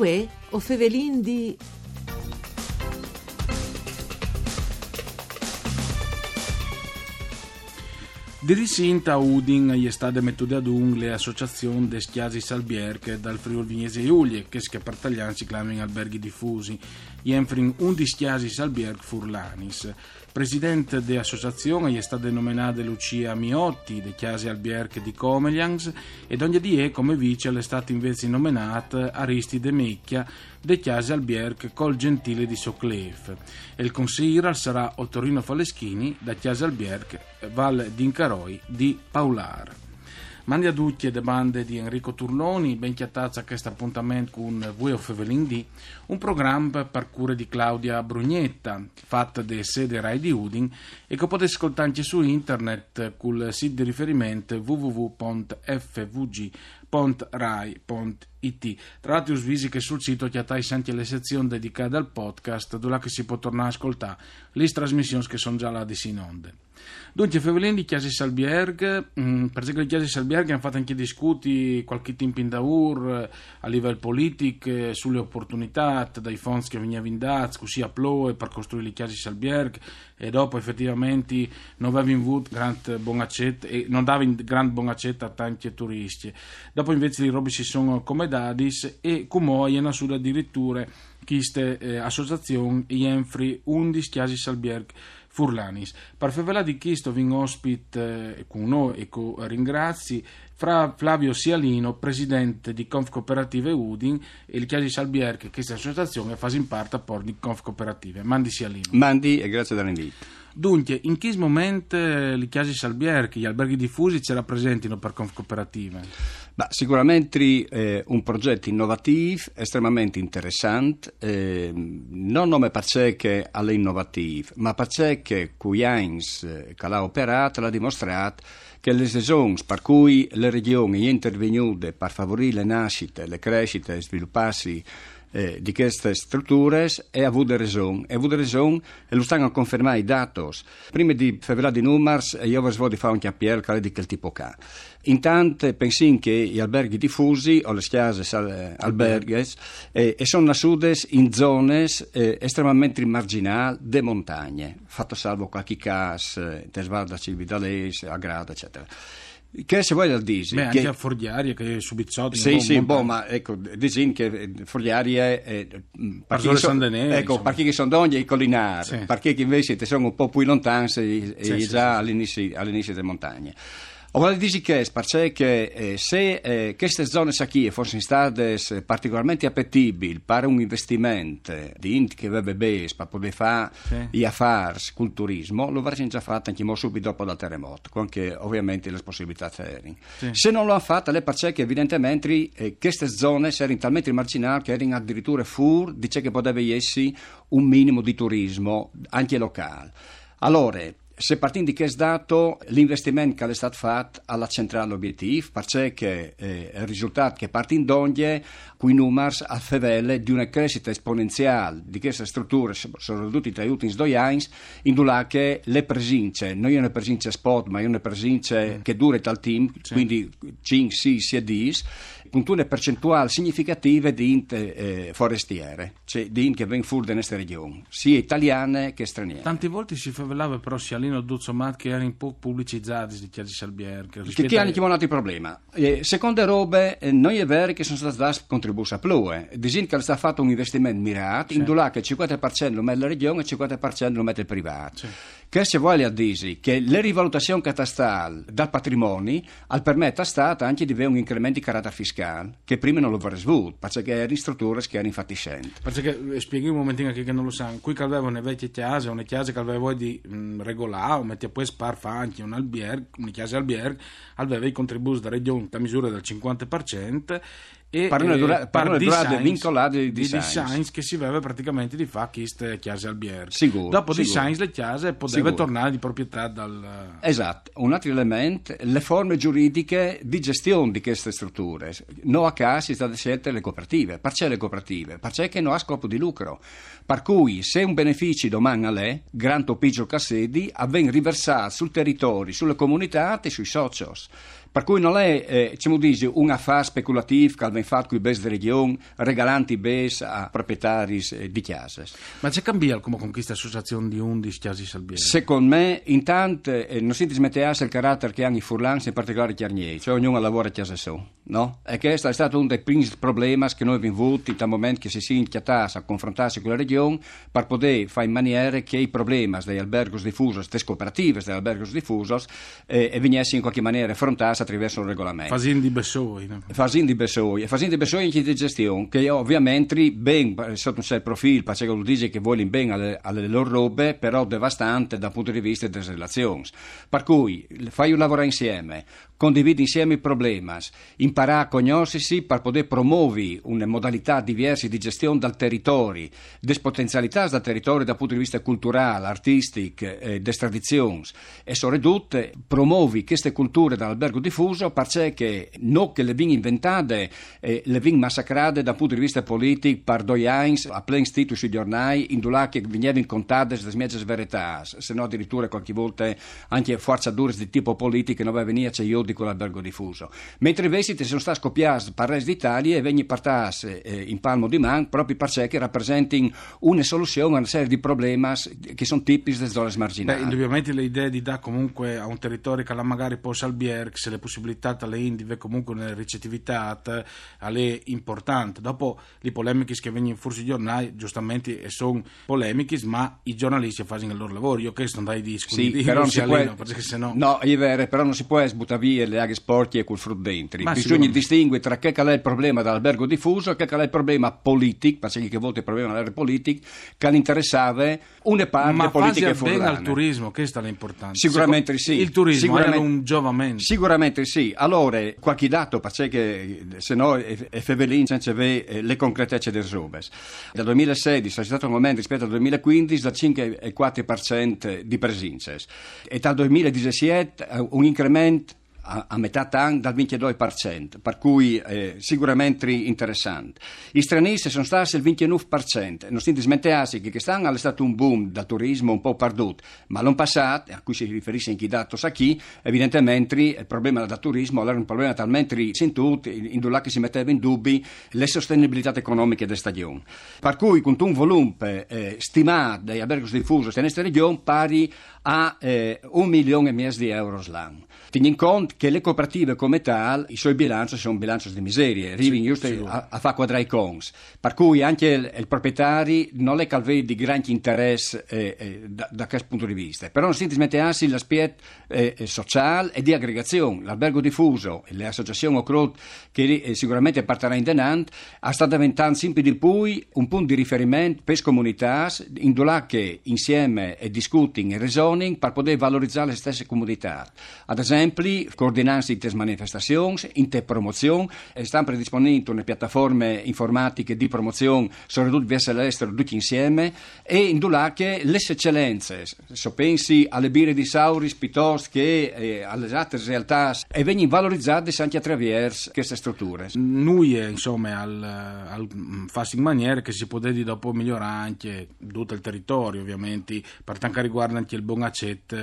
Vuê o fevelìn di. Dirisinta Udin agli Estade Metodadung le associazioni de Cjasis albierc dal Friul Vignese Iulie che scapartaglian si clama in alberghi diffusi jenfrin undis Cjasis albierc furlanis. Presidente de associazione gli Estade nominata Lucia Miotti de Cjasis albierc di Comelians ed ogni die come vice l'estate invece nominata Aristide Mecchia de Cjasis albierc col gentile di Soclef. E il consigliere sarà Ottorino Faleschini da Cjasis albierc Val d'Incaroi di Paular. Mandi a tutti le domande di Enrico Turnoni, ben chiattazza a questo appuntamento con Vuê o fevelìn di, un programma per cura di Claudia Brugnetta, fatta da sede Rai di Udin e che potete ascoltare anche su internet col sito di riferimento www.fvg.rai.it. Tra l'altro, svisi che sul sito chiattai senti le sezioni dedicate al podcast, dove là che si può tornare a ascoltare le trasmissioni che sono già là di Sinonde. Dunque, fevelìn di Cjasis albierc, per esempio Cjasis albierc hanno fatto anche discuti qualche tempo in daur a livello politico sulle opportunità dai fondi che venivano dati, così a ploe per costruire il Cjasis albierc e dopo effettivamente non avevano avuto grande buon accetto e non davano grande buon accetto a tanti turisti. Dopo invece i robi si sono comodadis e come hanno assunto addirittura queste associazioni jenfri 11 Cjasis albierc furlanis. Per favela di Chisto vin ospite con noi e con ringrazi fra Flavio Sialino, presidente di Confcooperative Udin, e il Cjasis albierc, che questa associazione fa in parte a por di Confcooperative. Mandi Sialino. Mandi e grazie dell'invito. Dunque, in che momento il Cjasis albierc, gli alberghi diffusi, ci rappresentano per Confcooperative? Sicuramente un progetto innovativo, estremamente interessante, non nome perché che all'innovativo, ma perché che Cuiains che l'ha operato l'ha dimostrato che le stagioni per cui le regioni intervenute per favorire le nascite, le crescite e svilupparsi di queste strutture è avuta ragione. È avuta ragione e lo stanno a confermare i dati. Prima di parlare di numeri, io vi voglio fare un chiappiello di quel tipo qua. Intanto pensin che gli alberghi diffusi o le Cjasis alberghi sono nascute in zone estremamente marginali de montagne, fatto salvo qualche caso, Tesvarda Cividalese, Agrada, eccetera. Che se vuoi dici che anche a Forgliaria che subizzotti ma ecco dici che Forgliaria perché che sono d'ogni e collinari sì. Perché che invece sono un po' più lontani già all'inizio delle montagne. Voglio dire che perché che se queste zone sacchie fossero state particolarmente appetibili per un investimento di enti che avrebbe bes per poter fare gli affari col turismo, lo avrebbero già fatto anche subito dopo dal terremoto, con anche ovviamente le possibilità c'erano. Sì. Se non lo hanno fatto è perché che evidentemente queste zone erano talmente marginali che erano addirittura fuori di ciò che poteva esserci un minimo di turismo anche locale. Allora, se partendo di questo dato, l'investimento che è stato fatto alla centrale obiettivo, perché il risultato che partendo d'ogni, quei numeri a fevelle di una crescita esponenziale di queste strutture, soprattutto tra gli ultimi due anni, in cui che le presenze, non è una presenza spot, ma è una presenza che dura tal tempo, quindi 5, 6, 7, con una percentuale significativa di forestiere, cioè di int che vengono fuori da questa regione, sia italiane che straniere. Tante volte si favellava però che erano un po' pubblicizzati di Cjasis albierc che hanno chiamato altri problemi. Seconde robe non è vero che sono stati contribuiti a plue dicono che è stato fatto un investimento mirato in dove che il 50% lo mette la regione e il 50% lo mette il privato che se vuole a dire che le rivalutazioni catastali dal patrimonio al permette a Stato anche di avere un incremento di carattere fiscale che prima non lo avrebbe avuto perché erano strutture che erano infatiscenti. Perché spieghi un momentino che non lo sanno qui che aveva una vecchia chiesa una chiesa che aveva di regolare, metti a poi sparfa anche un alberg, un Cjasis albierc, aveva i contributi della regione a misura del 50% e parlano di durate vincolate di science che si aveva praticamente di fa queste Cjasis albierc. Dopo di science le chiese poteva tornare di proprietà dal. Esatto. Un altro elemento, le forme giuridiche di gestione di queste strutture. No a caso si state scelte le cooperative, perché le cooperative, perché che non ha scopo di lucro. Per cui se un beneficio domani a lei, gran topigio cassedi, avven riversato sul territorio, sulle comunità e sui socios. Per cui non è, diciamo, un affare speculativo che hanno fatto i best della regione, regalando i best a proprietari di case. Ma c'è cambiato come conquista l'associazione di Udin Cjasis albierc? Secondo me, intanto, non si dismetteasse il carattere che hanno i furlans, in particolare i chiarnieri, cioè ognuno lavora a casa sua, no? E questo è stato uno dei principali problemi che noi abbiamo avuto dal momento che si inchiatasse a confrontarsi con la regione, per poter fare in maniera che i problemi degli albergos diffusos, delle cooperative degli albergos diffusos, venissero in qualche maniera affrontati attraverso un regolamento. Facendo di Bessoi in di gestione, che ovviamente ben sotto il profilo, perché lo dice che vogliono ben alle loro robe, però devastante dal punto di vista delle relazioni. Per cui fai un lavoro insieme, condividi insieme i problemi, imparare a conoscersi per poter promuovere una modalità diversa di gestione dal territorio, delle potenzialità dal territorio dal punto di vista culturale, artistico, delle tradizioni, e soprattutto promuovi queste culture dall'albergo diffuso, perché non che le vin inventate, le vin massacrate dal punto di vista politico per 2 anni a plen titoli sui giornali, in là che venivano contate le mezze verità, se no addirittura qualche volta anche forzature di tipo politico non va a venire a io di quell'albergo diffuso. Mentre invece sono stati scoppiati per il resto d'Italia e vengono partati in palmo di mano proprio perché rappresentano una soluzione a una serie di problemi che sono tipici delle zone marginali. Beh, indubbiamente le idee di dare comunque a un territorio che magari possa albierc, se le possibilità alle indive comunque una ricettività è importante. Dopo le polemiche che vengono forse i giornali, giustamente sono polemiche, ma i giornalisti fanno il loro lavoro. Io questo non dai di discutere, sì, però non si può, perché sennò... No, è vero, però non si può sbuttare via le aghe sporche e col frutto dentro. Bisogna distinguere tra che è il problema dell'albergo diffuso e che è il problema politico, perché che volte il problema era politico, che interessava una parte ma politica fuori. Ma bene al turismo, questa è l'importante. Sicuramente sì. Il turismo era un giovamento. Sicuramente sì. Allora, qualche dato, perché se no è fevelin senza le concretezze delle robe. Dal 2016 è stato un aumento rispetto al 2015 da 5,4% di presenze. E dal 2017 un incremento a metà tanto dal 22%, per cui sicuramente interessante. I stranieri sono stati il 29%, non si dismetteassi che quest'anno è stato un boom dal turismo un po' perduto, ma l'anno passato, a cui si riferisce in chi dato sa chi, evidentemente il problema del turismo era un problema talmente sentito, in là che si metteva in dubbio le sostenibilità economiche della stagione. Per cui con un volume stimato dai alberghi diffusi in questa regione pari a 1,5 milioni di euro l'anno. Tenendo in conto che le cooperative come tali, i suoi bilanci sono bilanci di miseria, arrivano giusto a far quadrare i conti. Per cui anche il proprietario non è calvede di grandi interesse da questo punto di vista. Però non si dismetteassi l'aspetto sociale e di aggregazione. L'albergo diffuso e le associazioni Ocrot, che sicuramente partirà in denant, sta diventando sempre di più un punto di riferimento per le comunità, in là che insieme discutono e risolvono per poter valorizzare le stesse comunità. Ad esempio, coordinanza di manifestazioni, in promozione, è sempre disponibile una piattaforma informatica di promozione, soprattutto verso l'estero, tutti insieme, e indulare che le eccellenze, se pensi alle birre di Sauris piuttosto che alle altre realtà, e vengono valorizzate anche attraverso queste strutture. Noi, insomma, al farsi in maniera che si può dopo migliorare anche tutto il territorio, ovviamente, per tanto riguarda anche il buon accetto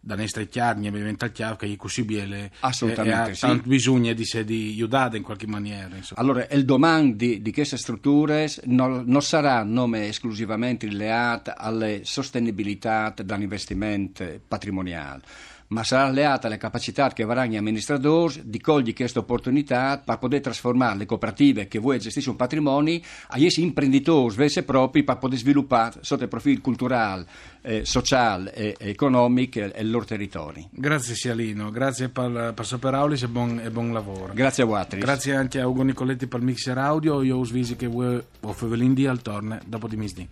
da nostra chiarnia ovviamente al chiaro che è così biele assolutamente sì. Tanto bisogno di aiutare in qualche maniera insomma. Allora il domani di queste strutture non sarà nome esclusivamente legato alle sostenibilità dell'investimento patrimoniale, ma sarà alleata alle capacità che avranno gli amministratori di cogliere questa opportunità per poter trasformare le cooperative che vuoi gestire un patrimonio a essi imprenditori veri e propri per poter sviluppare sotto il profilo culturale, sociale e economico il loro territorio. Grazie Sialino, grazie per Soperaulis e buon lavoro. Grazie a Watris. Grazie anche a Ugo Nicoletti per il mixer audio. Io us visi che Vuê o fevelìn di al torne dopo di misdì.